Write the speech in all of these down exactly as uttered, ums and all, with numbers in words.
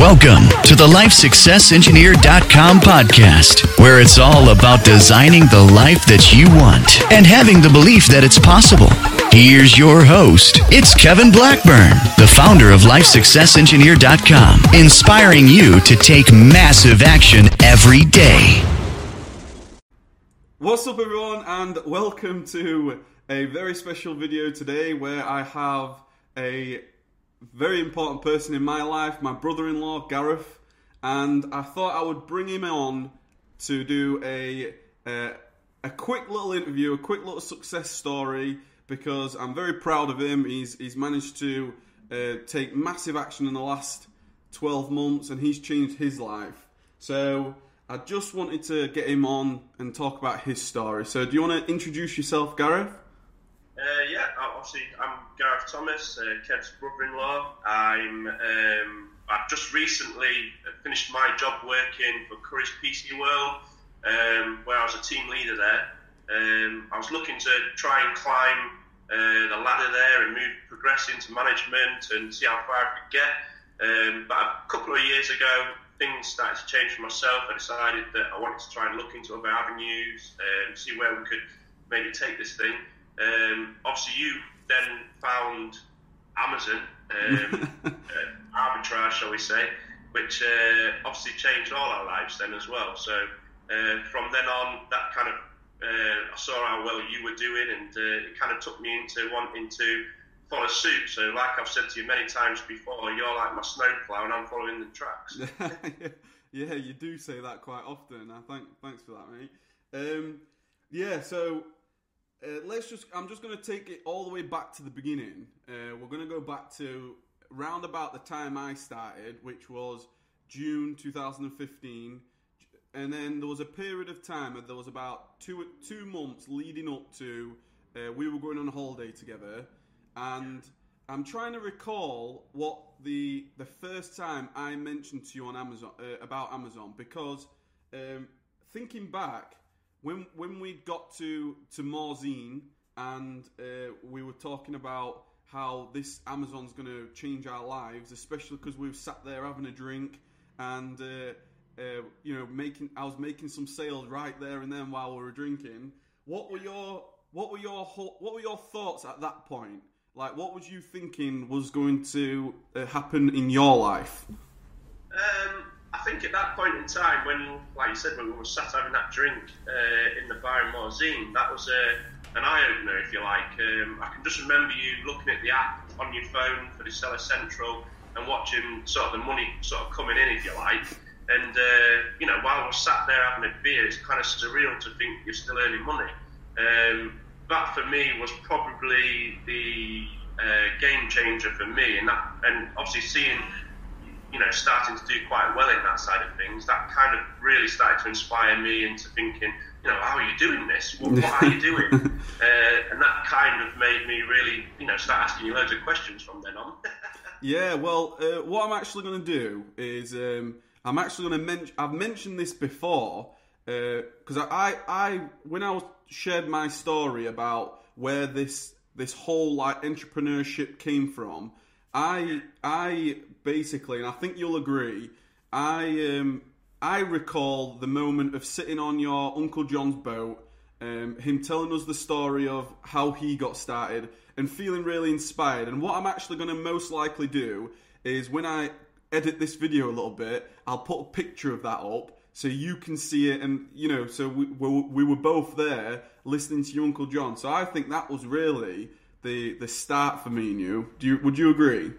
Welcome to the Life Success Engineer dot com podcast, where it's all about designing the life that you want and having the belief that it's possible. Here's your host. It's Kevin Blackburn, the founder of Life Success Engineer dot com, inspiring you to take massive action every day. What's up, everyone, and welcome to a very special video today where I have a very important person in my life, my brother-in-law, Gareth, and I thought I would bring him on to do a, a a quick little interview, a quick little success story, because I'm very proud of him. He's he's managed to uh, take massive action in the last twelve months, and he's changed his life. So I just wanted to get him on and talk about his story. So do you want to introduce yourself, Gareth? Uh, yeah, obviously I'm Gareth Thomas, uh, Kev's brother-in-law. I'm, um, I've just recently finished my job working for Curry's P C World, um, where I was a team leader there. Um, I was looking to try and climb uh, the ladder there and move, progress into management and see how far I could get. Um, but a couple of years ago, things started to change for myself. I decided that I wanted to try and look into other avenues and see where we could maybe take this thing. Um, obviously, you then found Amazon, um, uh, arbitrage, shall we say, which uh, obviously changed all our lives then as well. So uh, from then on, that kind of, uh, I saw how well you were doing, and uh, it kind of took me into wanting to follow suit. So like I've said to you many times before, you're like my snowplow and I'm following the tracks. Yeah, you do say that quite often. I thank, thanks for that, mate. Um, yeah, so... Uh, let's just. I'm just going to take it all the way back to the beginning. Uh, we're going to go back to round about the time I started, which was June two thousand fifteen, and then there was a period of time, and there was about two two months leading up to. Uh, we were going on a holiday together, and I'm trying to recall what the the first time I mentioned to you on Amazon uh, about Amazon, because um, thinking back. When when we got to, to Morzine and uh, we were talking about how this Amazon's going to change our lives, especially because we were sat there having a drink and uh, uh, you know making I was making some sales right there and then while we were drinking. What were your what were your what were your thoughts at that point? Like, what was you thinking was going to uh, happen in your life? Um. I think at that point in time, when, like you said, when we were sat having that drink uh, in the bar in Morzine, that was uh, an eye-opener, if you like. Um, I can just remember you looking at the app on your phone for the Seller Central and watching sort of the money sort of coming in, if you like. And, uh, you know, while we're sat there having a beer, it's kind of surreal to think you're still earning money. Um, that, for me, was probably the uh, game-changer for me. And, that, and obviously seeing... you know, starting to do quite well in that side of things, that kind of really started to inspire me into thinking, you know, how are you doing this? What, what are you doing? Uh, and that kind of made me really, you know, start asking you loads of questions from then on. Yeah, well, uh, what I'm actually going to do is um, I'm actually going to mention, I've mentioned this before, because uh, I, I, when I was, shared my story about where this this whole like entrepreneurship came from, I I basically, and I think you'll agree, I um, I recall the moment of sitting on your Uncle John's boat, um, him telling us the story of how he got started and feeling really inspired. And what I'm actually going to most likely do is when I edit this video a little bit, I'll put a picture of that up so you can see it. And, you know, so we, we, we were both there listening to your Uncle John. So I think that was really... The, the start for me and you. Do you would you agree?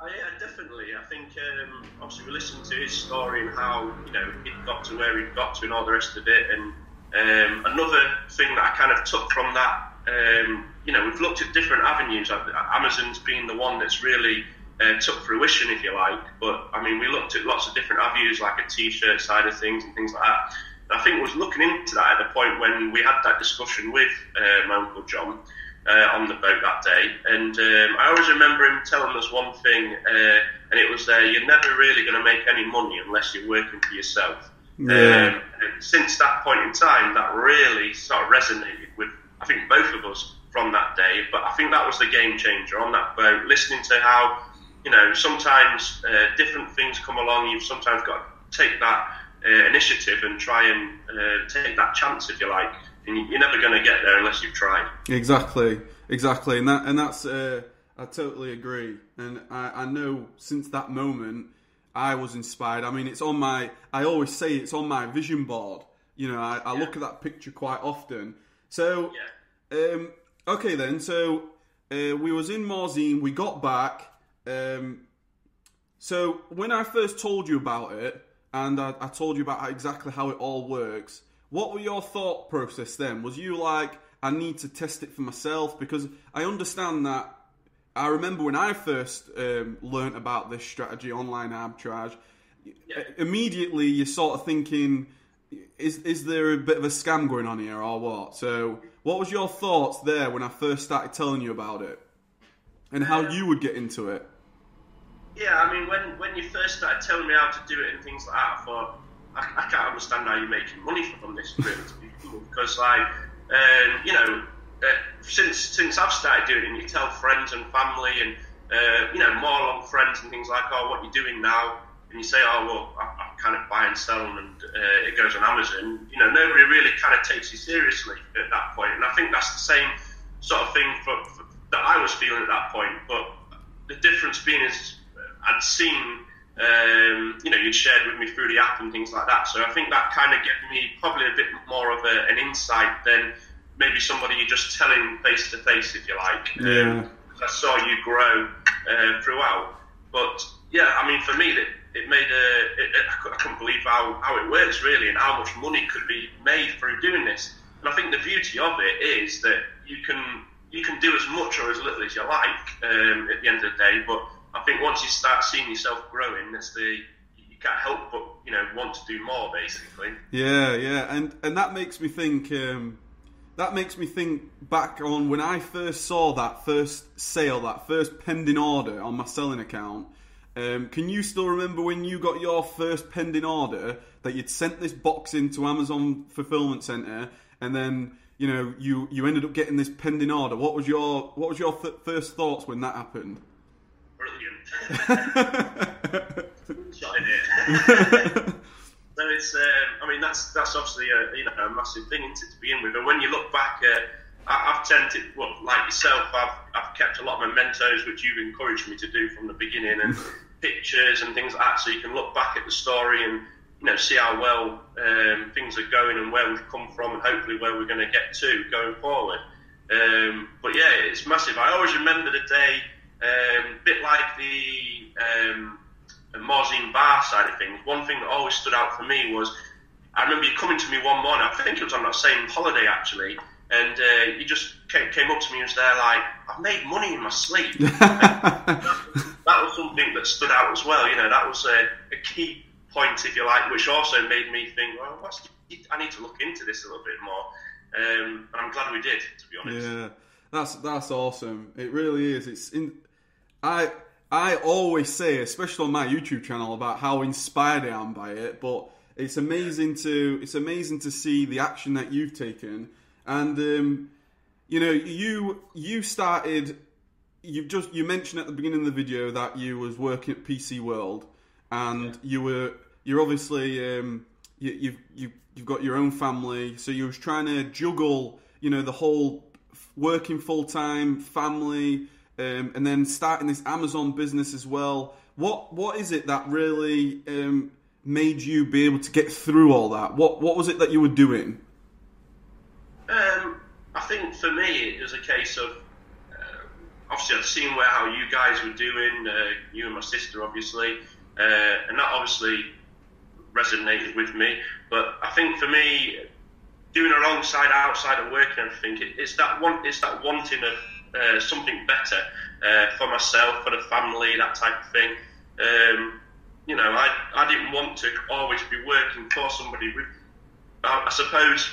Oh, yeah, definitely. I think um, obviously we listened to his story and how you know he got to where he got to and all the rest of it. And um, another thing that I kind of took from that, um, you know, we've looked at different avenues. Amazon's been the one that's really uh, took fruition, if you like. But I mean, we looked at lots of different avenues, like a T-shirt side of things and things like that. And I think I was looking into that at the point when we had that discussion with uh, my Uncle John. Uh, on the boat that day, and um, I always remember him telling us one thing, uh, and it was, uh, you're never really going to make any money unless you're working for yourself. Yeah. Um, and since that point in time, that really sort of resonated with, I think, both of us from that day, but I think that was the game changer on that boat, listening to how you know, sometimes uh, different things come along. You've sometimes got to take that uh, initiative and try and uh, take that chance, if you like. And you're never going to get there unless you've tried. Exactly, exactly. And that, and that's, uh, I totally agree. And I, I know since that moment, I was inspired. I mean, it's on my, I always say it's on my vision board. You know, I, I yeah. look at that picture quite often. So, yeah. um, okay then, so uh, we was in Morzine, we got back. Um, so when I first told you about it, and I, I told you about how, exactly how it all works, what were your thought process then? Was you like, I need to test it for myself? Because I understand that, I remember when I first um, learnt about this strategy, online arbitrage, yeah. immediately you're sort of thinking, is is there a bit of a scam going on here or what? So what was your thoughts there when I first started telling you about it and how you would get into it? Yeah, I mean, when, when you first started telling me how to do it and things like that, I thought, I, I can't understand how you're making money from this, really, to be cool. Because, like, um, you know, uh, since since I've started doing it, and you tell friends and family and, uh, you know, more along friends and things like, oh, what are you doing now? And you say, oh, well, I, I kind of buy and sell them, and uh, it goes on Amazon. You know, nobody really kind of takes you seriously at that point. And I think that's the same sort of thing for, for, that I was feeling at that point. But the difference being is I'd seen... Um, you know, you'd shared with me through the app and things like that. So I think that kind of gave me probably a bit more of a, an insight than maybe somebody you're just telling face to face, if you like. Yeah. Um, I saw you grow uh, throughout. But yeah, I mean, for me, it, it made a. It, it, I couldn't believe how, how it works really, and how much money could be made through doing this. And I think the beauty of it is that you can you can do as much or as little as you like um, at the end of the day, but. I think once you start seeing yourself growing, that's the you can't help but you know want to do more, basically. Yeah, yeah, and and that makes me think. Um, that makes me think back on when I first saw that first sale, that first pending order on my selling account. Um, can you still remember when you got your first pending order that you'd sent this box into Amazon Fulfillment Center, and then you know you you ended up getting this pending order? What was your what was your th- first thoughts when that happened? Shot in it. So it's, um, I mean, that's that's obviously a you know a massive thing into to begin with. But when you look back, uh, I, I've tended, well, like yourself, I've I've kept a lot of mementos, which you've encouraged me to do from the beginning, and pictures and things like that, so you can look back at the story and you know see how well um, things are going and where we've come from, and hopefully where we're going to get to going forward. Um, but yeah, it's massive. I always remember the day. Um, a bit like the, um, the Morzine bar side of things, one thing that always stood out for me was, I remember you coming to me one morning, I think it was on that same holiday actually, and uh, you just came, came up to me and was there like, I've made money in my sleep. That was something that stood out as well, you know, that was a, a key point, if you like, which also made me think, well, what's, I need to look into this a little bit more, um, and I'm glad we did, to be honest. Yeah, that's, that's awesome, it really is, it's in. I I always say, especially on my YouTube channel, about how inspired I am by it. But it's amazing to it's amazing to see the action that you've taken, and um, you know you you started. You've just you mentioned at the beginning of the video that you was working at P C World, and yeah. you were you're obviously um, you, you've you, you've got your own family, so you was trying to juggle you know the whole working full time family. Um, and then starting this Amazon business as well. What what is it that really um, made you be able to get through all that? What what was it that you were doing? Um, I think for me it was a case of uh, obviously I'd seen where how you guys were doing, uh, you and my sister obviously, uh, and that obviously resonated with me. But I think for me doing alongside outside of work and everything, it, it's that one it's that wanting of. Uh, something better uh, for myself, for the family, that type of thing. Um, you know, I I didn't want to always be working for somebody. With, I, I suppose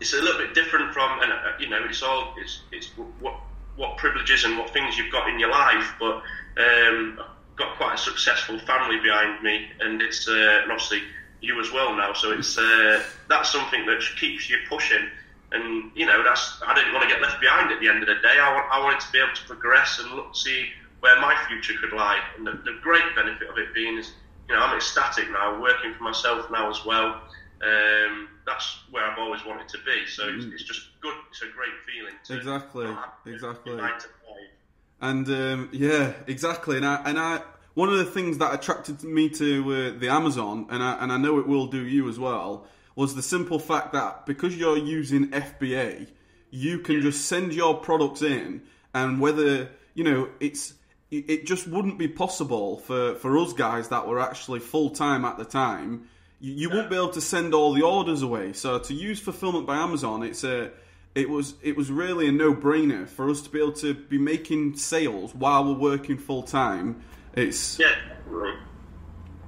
it's a little bit different from, and uh, you know, it's all it's it's what what privileges and what things you've got in your life. But um, I've got quite a successful family behind me, and it's uh, and obviously you as well now. So it's uh, that's something that keeps you pushing. And, you know, that's I didn't want to get left behind at the end of the day. I, want, I wanted to be able to progress and look, see where my future could lie. And the, the great benefit of it being is, you know, I'm ecstatic now, working for myself now as well. Um, that's where I've always wanted to be. So mm. it's, it's just good. It's a great feeling. To exactly. Exactly. Nine to five. And um, yeah, exactly. And I, and I, one of the things that attracted me to uh, the Amazon, and I, and I know it will do you as well, was the simple fact that because you're using F B A, you can yeah. just send your products in, and whether, you know, it's, it just wouldn't be possible for, for us guys that were actually full time at the time. You, you yeah. wouldn't be able to send all the orders away. So to use Fulfillment by Amazon, it's a, it was it was really a no brainer for us to be able to be making sales while we're working full time. It's yeah,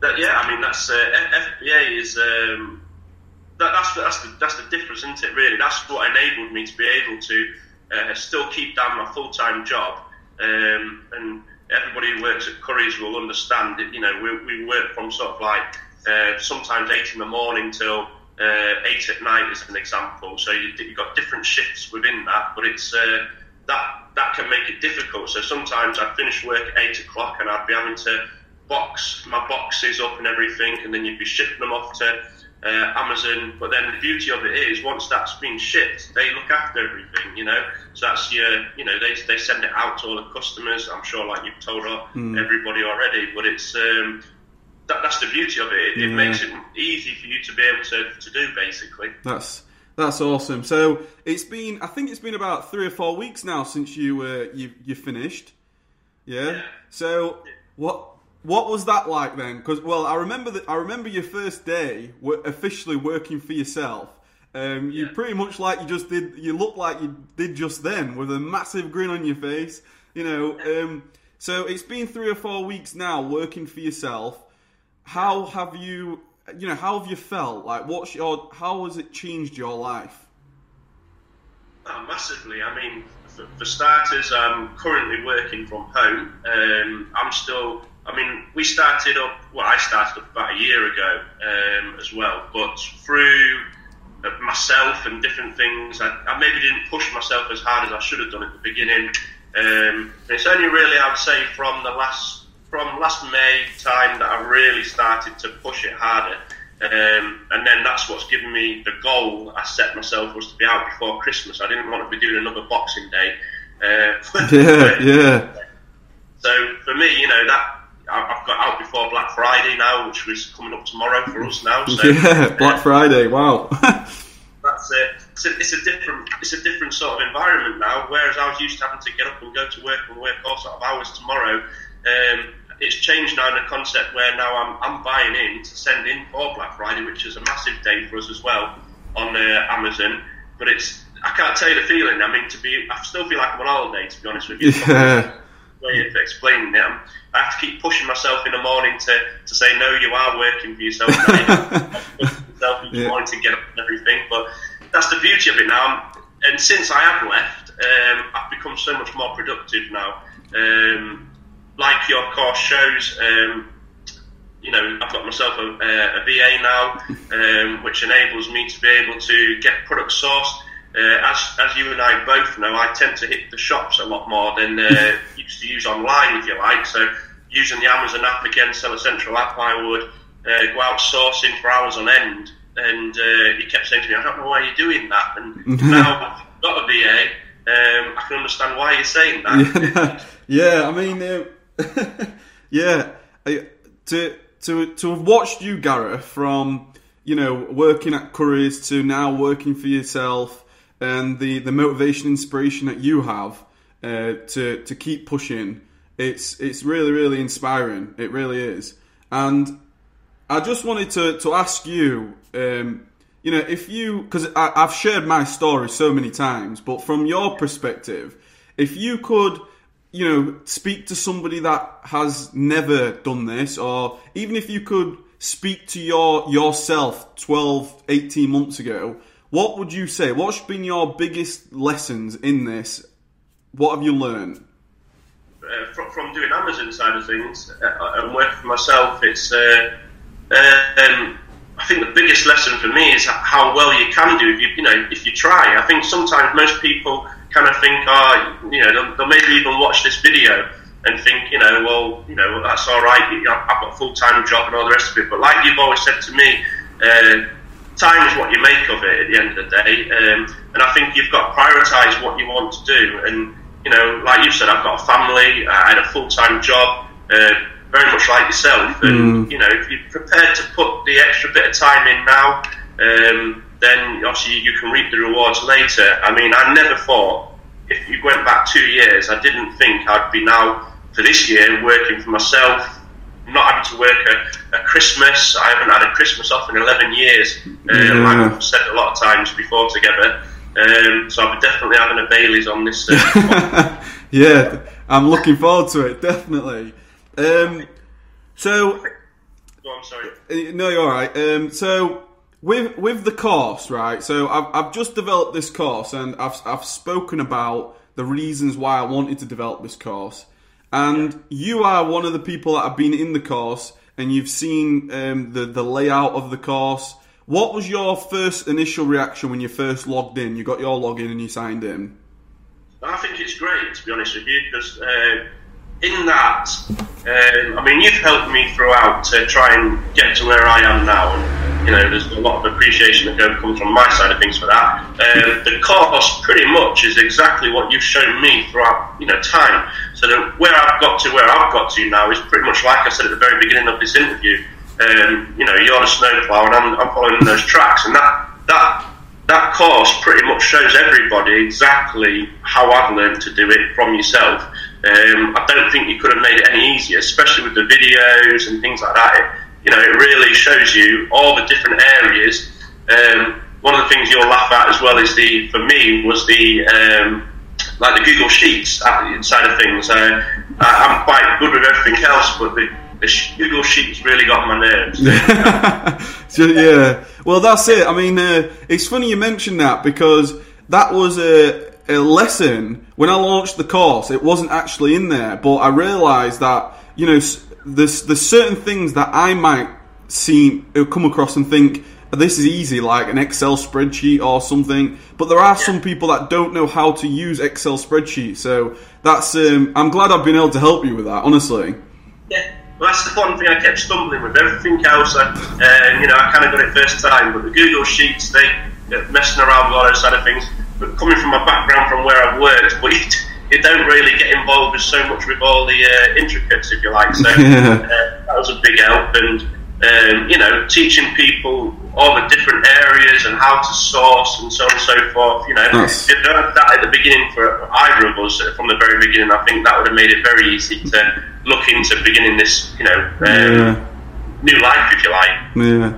that, yeah. I mean, that's uh, F B A is um, that, that's the, that's the that's the difference, isn't it? Really, that's what enabled me to be able to uh, still keep down my full time job. Um, and everybody who works at Curry's will understand that, you know, we, we work from sort of like uh, sometimes eight in the morning till uh, eight at night, as an example. So you, you've got different shifts within that, but it's uh, that that can make it difficult. So sometimes I'd finish work at eight o'clock and I'd be having to box my boxes up and everything, and then you'd be shipping them off to uh, Amazon. But then the beauty of it is, once that's been shipped, they look after everything, you know. So that's your, you know, they they send it out to all the customers. I'm sure, like you've told mm. everybody already, but it's um, that, that's the beauty of it. It, yeah. it makes it easy for you to be able to, to do, basically. That's that's awesome. So it's been, I think it's been about three or four weeks now since you uh, you you finished. Yeah. yeah. So yeah. what what was that like then? Because well, I remember that I remember your first day officially working for yourself. Um, you yeah. pretty much like you just did. You look like you did just then, with a massive grin on your face, you know. Um, so it's been three or four weeks now working for yourself. How have you, you know, how have you felt? Like, what's your, how has it changed your life? Oh, massively. I mean, for, for starters, I'm currently working from home. Um, I'm still. I mean, we started up. Well, I started up about a year ago um, as well, but through myself and different things, I, I maybe didn't push myself as hard as I should have done at the beginning. Um, and it's only really, I'd say, from the last from last May time that I really started to push it harder. Um, and then that's what's given me the goal I set myself, was to be out before Christmas. I didn't want to be doing another Boxing Day. Uh, yeah, yeah. So for me, you know, that I've got out before Black Friday now, which was coming up tomorrow for us now. So, yeah, Black uh, Friday. Wow. That's it. It's a, it's a different, it's a different sort of environment now. Whereas I was used to having to get up and go to work and work all sort of hours tomorrow. Um, it's changed now in the concept where now I'm, I'm buying in to send in for Black Friday, which is a massive day for us as well on uh, Amazon. But it's, I can't tell you the feeling. I mean, to be, I still feel like I'm on holiday, to be honest with you. Yeah. Way of explaining it. I'm, I have to keep pushing myself in the morning to, to say, no, you are working for yourself. You're wanting to get up and everything, but that's the beauty of it now. And since I have left, um, I've become so much more productive now. Um, like your course shows, um, you know, I've got myself a, a, a V A now, um, which enables me to be able to get products sourced. Uh, as as you and I both know, I tend to hit the shops a lot more than uh, used to use online, if you like. So using the Amazon app again, Seller Central app, I would uh, go out sourcing for hours on end. And uh, he kept saying to me, I don't know why you're doing that. And now I've got a V A, um, I can understand why you're saying that. Yeah, yeah, I mean, uh, yeah, I, to, to, to have watched you, Gareth, from, you know, working at Curry's to now working for yourself, and the, the motivation, inspiration that you have uh, to to keep pushing, it's it's really, really inspiring. It really is. And I just wanted to, to ask you, um, you know, if you, because I've shared my story so many times, but from your perspective, if you could, you know, speak to somebody that has never done this, or even if you could speak to your yourself twelve, eighteen months ago, what would you say? What's been your biggest lessons in this? What have you learned? Uh, from, from doing Amazon side of things uh, and working for myself, it's. Uh, uh, um, I think the biggest lesson for me is how well you can do if you, you know, if you try. I think sometimes most people kind of think, oh, you know, they'll, they'll maybe even watch this video and think, you know, well, you know, that's all right. I've got a full-time job and all the rest of it. But like you've always said to me, uh, time is what you make of it at the end of the day. Um, and I think you've got to prioritise what you want to do. And, you know, like you said, I've got a family, I had a full-time job, uh, very much like yourself. And, mm. you know, if you're prepared to put the extra bit of time in now, um, then obviously you can reap the rewards later. I mean, I never thought, if you went back two years, I didn't think I'd be now, for this year, working for myself, not having to work a, a Christmas. I haven't had a Christmas off in eleven years, uh, yeah. like I've said a lot of times before together. Um, so I'll be definitely having a Bailey's on this. Uh, yeah, I'm looking forward to it, definitely. Um, so... Oh, I'm sorry. No, you're all right. Um, so... With with the course, right, so I've I've just developed this course, and I've I've spoken about the reasons why I wanted to develop this course, and yeah. you are one of the people that have been in the course, and you've seen um, the, the layout of the course. What was your first initial reaction when you first logged in? You got your login and you signed in? I think it's great, to be honest with you, because uh, in that, um, I mean, you've helped me throughout to try and get to where I am now, and you know, there's a lot of appreciation that comes from my side of things for that. Um, the course pretty much is exactly what you've shown me throughout, you know, time. So that where I've got to, where I've got to now is pretty much like I said at the very beginning of this interview. Um, you know, you're a snowplow and I'm, I'm following those tracks. And that that that course pretty much shows everybody exactly how I've learned to do it from yourself. Um, I don't think you could have made it any easier, especially with the videos and things like that. It, You know, it really shows you all the different areas. Um, one of the things you'll laugh at as well is the, for me, was the um, like the Google Sheets side of things. Uh, I'm quite good with everything else, but the, the Google Sheets really got my nerves. So, yeah, well, that's it. I mean, uh, it's funny you mentioned that because that was a, a lesson when I launched the course. It wasn't actually in there, but I realised that, you know, There's, there's certain things that I might see, come across and think, this is easy, like an Excel spreadsheet or something. But there are some people that don't know how to use Excel spreadsheets. So that's um, I'm glad I've been able to help you with that, honestly. Yeah, well, that's the one thing I kept stumbling with. Everything else, I, uh, you know, I kind of got it first time. But the Google Sheets, they messing around with all those side of things. But coming from my background, from where I've worked, but it, you don't really get involved with so much with all the uh, intricates, if you like. So yeah. uh, that was a big help. And, um, you know, teaching people all the different areas and how to source and so on and so forth. You know, nice. If you don't have that at the beginning for either of us from the very beginning, I think that would have made it very easy to look into beginning this, you know, um, yeah. new life, if you like. Yeah.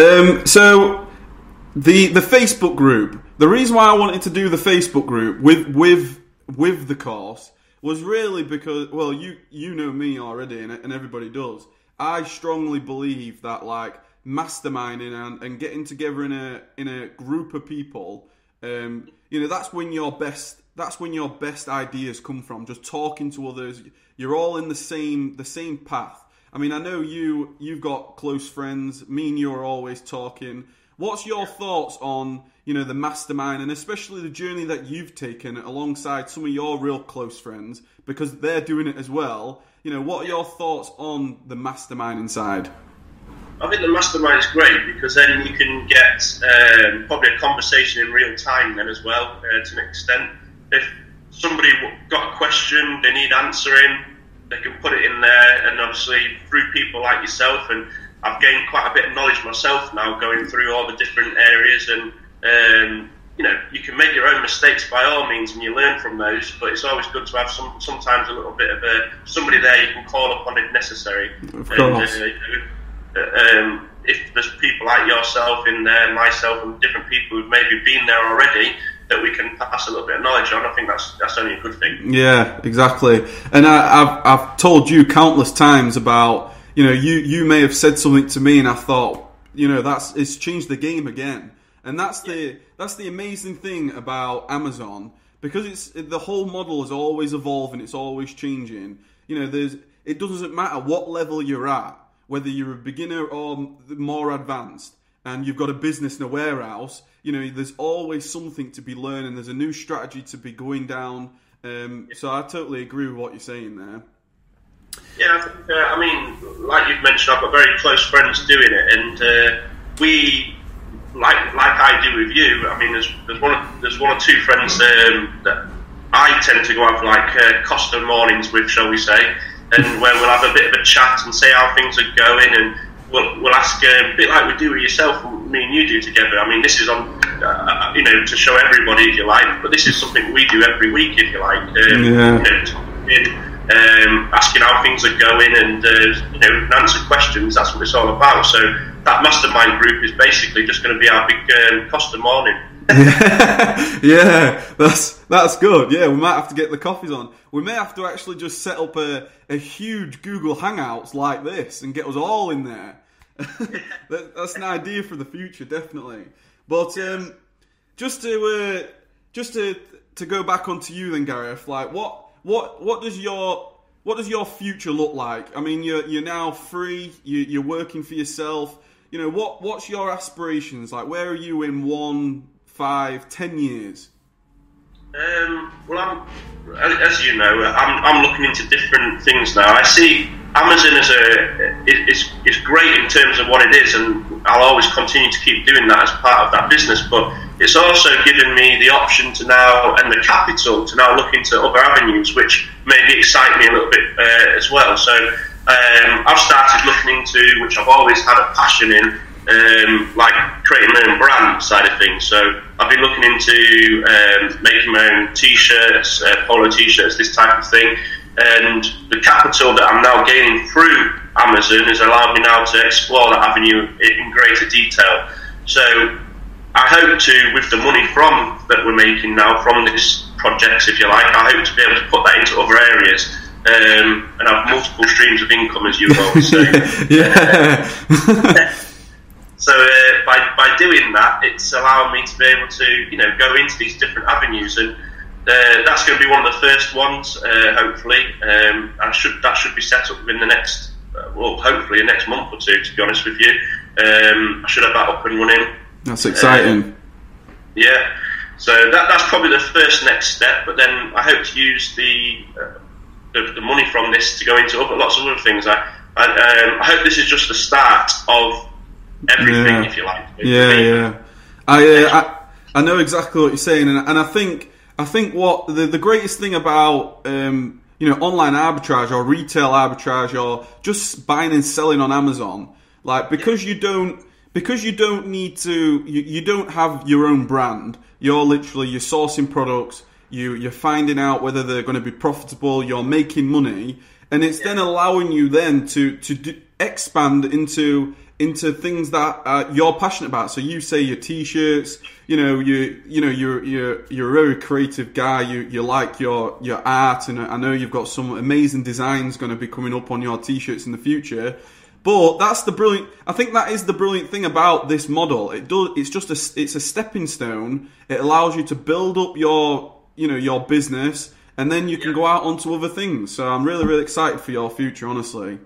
Um, so the the Facebook group, the reason why I wanted to do the Facebook group with with... with the course was really because, well, you you know me already, and, and everybody does. I strongly believe that, like, masterminding and, and getting together in a in a group of people, um, you know, that's when your best that's when your best ideas come from. Just talking to others, you're all in the same the same path. I mean, I know you you've got close friends. Me and you are always talking. What's your thoughts on, you know, the mastermind and especially the journey that you've taken alongside some of your real close friends, because they're doing it as well? You know, what are your thoughts on the mastermind inside? I think the mastermind is great because then you can get um, probably a conversation in real time then as well, uh, to an extent. If somebody got a question they need answering, they can put it in there, and obviously through people like yourself, and I've gained quite a bit of knowledge myself now going through all the different areas, and um, you know, you can make your own mistakes by all means and you learn from those, but it's always good to have some sometimes a little bit of a, somebody there you can call upon if necessary. Of course. And, uh, um, if there's people like yourself in there, myself and different people who've maybe been there already that we can pass a little bit of knowledge on, I think that's that's only a good thing. Yeah, exactly. And I, I've I've told you countless times about, you know, you, you may have said something to me and I thought, you know, that's it's changed the game again. And that's the that's the amazing thing about Amazon, because it's the whole model is always evolving, it's always changing. You know, there's it doesn't matter what level you're at, whether you're a beginner or more advanced, and you've got a business in a warehouse, you know, there's always something to be learning. There's a new strategy to be going down. Um, so I totally agree with what you're saying there. Yeah, I think, uh, I mean, like you've mentioned, I've got very close friends doing it, and uh, we, like like I do with you, I mean, there's there's one or, there's one or two friends um, that I tend to go out for, like, uh, Costa mornings with, shall we say, and where we'll have a bit of a chat and say how things are going, and we'll, we'll ask, uh, a bit like we do with yourself, me and you do together. I mean, this is on, uh, you know, to show everybody, if you like, but this is something we do every week, if you like, um, yeah. you know, talking, Um, asking how things are going and uh, you know, answer questions. That's what it's all about. So that mastermind group is basically just going to be our big um, Costa morning. yeah. yeah, that's that's good. Yeah, we might have to get the coffees on. We may have to actually just set up a, a huge Google Hangouts like this and get us all in there. that, that's an idea for the future, definitely. But um, just to uh, just to to go back onto you then, Gareth. Like what. What what does your what does your future look like? I mean, you're you're now free. You, you're working for yourself. You know, what what's your aspirations like? Where are you in one, five, ten years? Um, well, I'm, as you know, I'm I'm looking into different things now. I see Amazon as a is is great in terms of what it is, and I'll always continue to keep doing that as part of that business, but it's also given me the option to now, and the capital to now look into other avenues, which maybe excite me a little bit uh, as well. So um, I've started looking into, which I've always had a passion in, um, like creating my own brand side of things. So I've been looking into um, making my own t-shirts, uh, polo t-shirts, this type of thing. And the capital that I'm now gaining through Amazon has allowed me now to explore that avenue in greater detail. So I hope to, with the money from that we're making now from this project, if you like, I hope to be able to put that into other areas um, and have multiple streams of income, as you know. So, yeah. Uh, so uh, by by doing that, it's allowed me to be able to, you know, go into these different avenues, and uh, that's going to be one of the first ones, uh, hopefully. Um, I should that should be set up within the next, uh, well, hopefully the next month or two. To be honest with you, um, I should have that up and running. That's exciting. Um, yeah, so that that's probably the first next step. But then I hope to use the uh, the, the money from this to go into other, lots of other things. I I, um, I hope this is just the start of everything, yeah. if you like. Yeah, yeah. yeah. I, uh, I I know exactly what you're saying, and and I think I think what the the greatest thing about um, you know, online arbitrage or retail arbitrage or just buying and selling on Amazon, like, because yeah. you don't. Because you don't need to, you, you don't have your own brand. You're literally, you're sourcing products, you, you're finding out whether they're going to be profitable, you're making money, and it's yeah. then allowing you then to, to do, expand into into things that uh, you're passionate about. So you say your t-shirts, you know, you you know you're you're you're a very creative guy. You you like your your art, and I know you've got some amazing designs going to be coming up on your t-shirts in the future. But that's the brilliant. I think that is the brilliant thing about this model. It does. It's just a. It's a stepping stone. It allows you to build up your, you know, your business, and then you can yeah. go out onto other things. So I'm really, really excited for your future, honestly.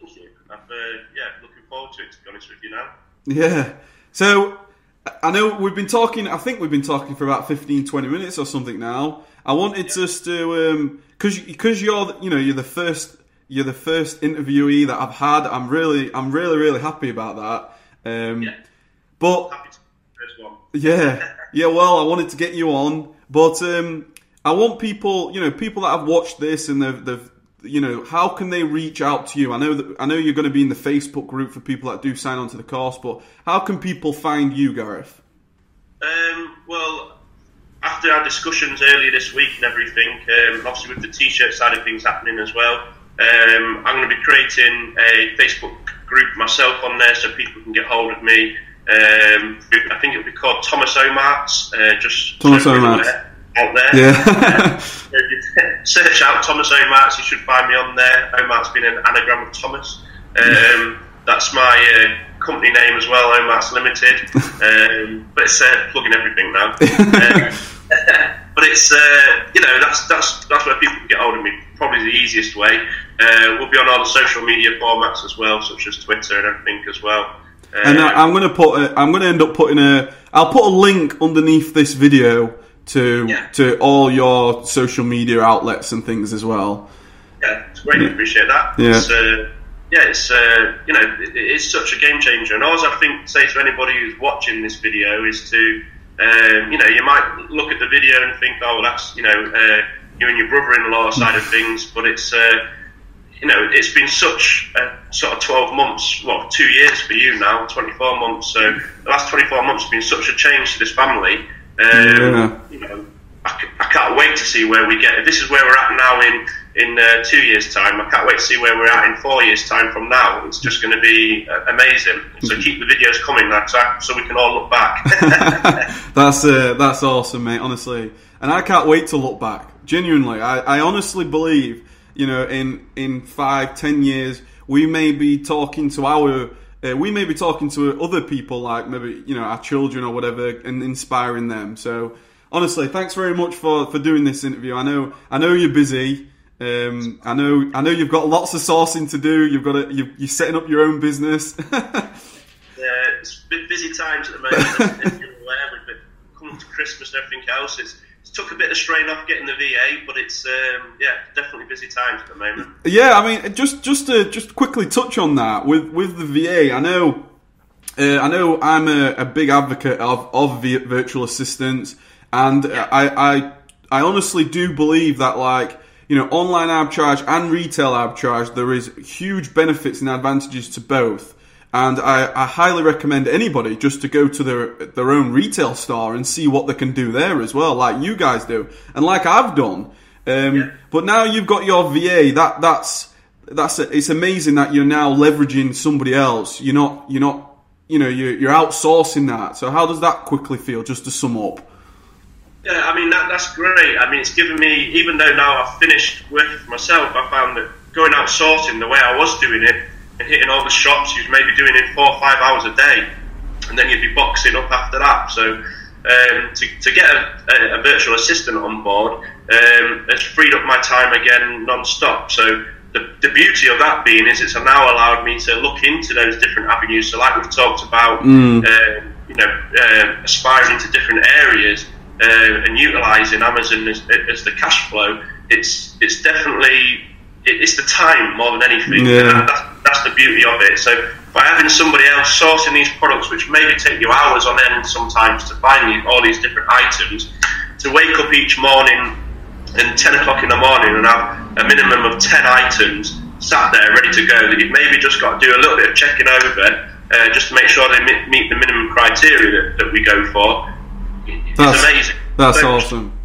Thank you. I've, uh, yeah, looking forward to it. To be honest with you now. Yeah. So I know we've been talking. I think we've been talking for about fifteen, twenty minutes or something now. I wanted yeah. us to, because um, because you're, you know, you're the first. You're the first interviewee that I've had. I'm really, I'm really, really happy about that. Um, yeah. But happy to be the first one. yeah, yeah. Well, I wanted to get you on, but um, I want people, you know, people that have watched this and they've, they've, you know, how can they reach out to you? I know that I know you're going to be in the Facebook group for people that do sign on to the course, but how can people find you, Gareth? Um, well. After our discussions earlier this week and everything, um, obviously with the t-shirt side of things happening as well, um, I'm going to be creating a Facebook group myself on there so people can get hold of me. Um, I think it'll be called Thomas Omarts. Uh, just Thomas Omarts. Out there. Yeah. uh, search out Thomas Omarts. You should find me on there. Omarts being an anagram of Thomas. Um, that's my... Uh, company name as well, Omarts Limited, um, but it's uh, plugging everything now. um, but it's uh, you know that's that's that's where people can get hold of me. Probably the easiest way. Uh, we'll be on all the social media formats as well, such as Twitter and everything as well. Um, and I, I'm going to put a, I'm going to end up putting a I'll put a link underneath this video to yeah. to all your social media outlets and things as well. Yeah, it's great. Yeah. Appreciate that. Yeah. It's, uh, yeah, it's uh, you know, it, it's such a game changer. And all I think say to anybody who's watching this video is to, um, you know, you might look at the video and think, oh, well, that's, you know, uh, you and your brother-in-law side of things, but it's, uh, you know, it's been such a sort of twelve months, well, two years for you now, twenty-four months. So the last twenty-four months has been such a change to this family. Um, yeah. You know, I, I can't wait to see where we get. If this is where we're at now in in uh, two years' time, I can't wait to see where we're at in four years' time from now. It's just going to be uh, amazing. So keep the videos coming, like, so we can all look back. That's uh, that's awesome, mate. Honestly, and I can't wait to look back. Genuinely, I, I honestly believe, you know, in in five, ten years, we may be talking to our. Uh, we may be talking to other people, like maybe, you know, our children or whatever, and inspiring them. So honestly, thanks very much for, for doing this interview. I know I know you're busy. Um, I know I know you've got lots of sourcing to do. You've got a, you, you're setting up your own business. Yeah, it's been busy times at the moment. If you're aware, but come to Christmas and everything else, it's took a bit of strain off getting the V A, but it's um, yeah, definitely busy times at the moment. Yeah, I mean, just just to just quickly touch on that with with the V A. I know, uh, I know, I'm a, a big advocate of of virtual assistants, and yeah. I, I I honestly do believe that, like, you know, online arbitrage and retail arbitrage, there is huge benefits and advantages to both. And I, I highly recommend anybody just to go to their their own retail store and see what they can do there as well, like you guys do, and like I've done. Um, yeah. But now you've got your V A. That that's that's a, it's amazing that you're now leveraging somebody else. You're not you're not you know you're, you're outsourcing that. So how does that quickly feel? Just to sum up. Yeah, I mean that that's great. I mean, it's given me, even though now I've finished working for myself, I found that going outsourcing the way I was doing it, and hitting all the shops, you'd maybe doing it four or five hours a day, and then you'd be boxing up after that. So um, to, to get a, a, a virtual assistant on board um, has freed up my time again non-stop. So the, the beauty of that being is it's now allowed me to look into those different avenues. So like we've talked about, mm. um, you know, uh, aspiring to different areas uh, and utilising Amazon as, as the cash flow, it's it's definitely... it's the time more than anything. Yeah. And that's, that's the beauty of it. So by having somebody else sourcing these products, which maybe take you hours on end sometimes to find all these different items, to wake up each morning and ten o'clock in the morning and have a minimum of ten items sat there ready to go that you've maybe just got to do a little bit of checking over uh, just to make sure they meet the minimum criteria that, that we go for. It's that's, amazing. That's so awesome.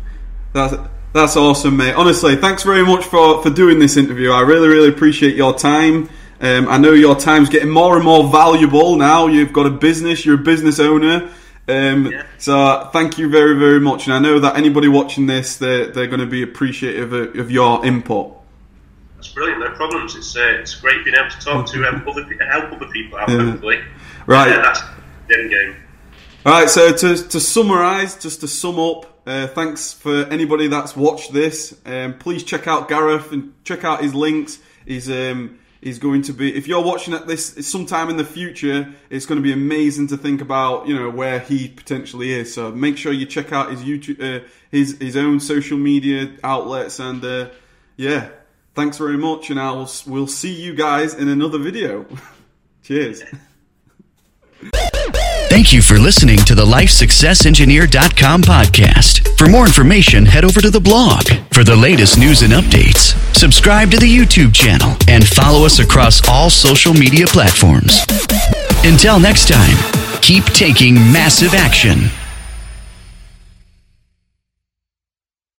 That's That's awesome, mate. Honestly, thanks very much for, for doing this interview. I really, really appreciate your time. Um, I know your time's getting more and more valuable now. You've got a business. You're a business owner. Um, yeah. So thank you very, very much. And I know that anybody watching this, they're, they're going to be appreciative of, of your input. That's brilliant. No problems. It's uh, it's great being able to talk to um, other and help other people out, yeah. Hopefully. Right. Yeah, that's the end game. All right, so to to summarise, just to sum up, uh, thanks for anybody that's watched this. Um, please check out Gareth and check out his links. He's, um, he's going to be, if you're watching at this sometime in the future, it's going to be amazing to think about, you know, where he potentially is. So make sure you check out his YouTube, uh, his his own social media outlets, and uh, yeah, thanks very much, and I'll we'll see you guys in another video. Cheers. Thank you for listening to the life success engineer dot com podcast. For more information, head over to the blog. For the latest news and updates, subscribe to the YouTube channel and follow us across all social media platforms. Until next time, keep taking massive action.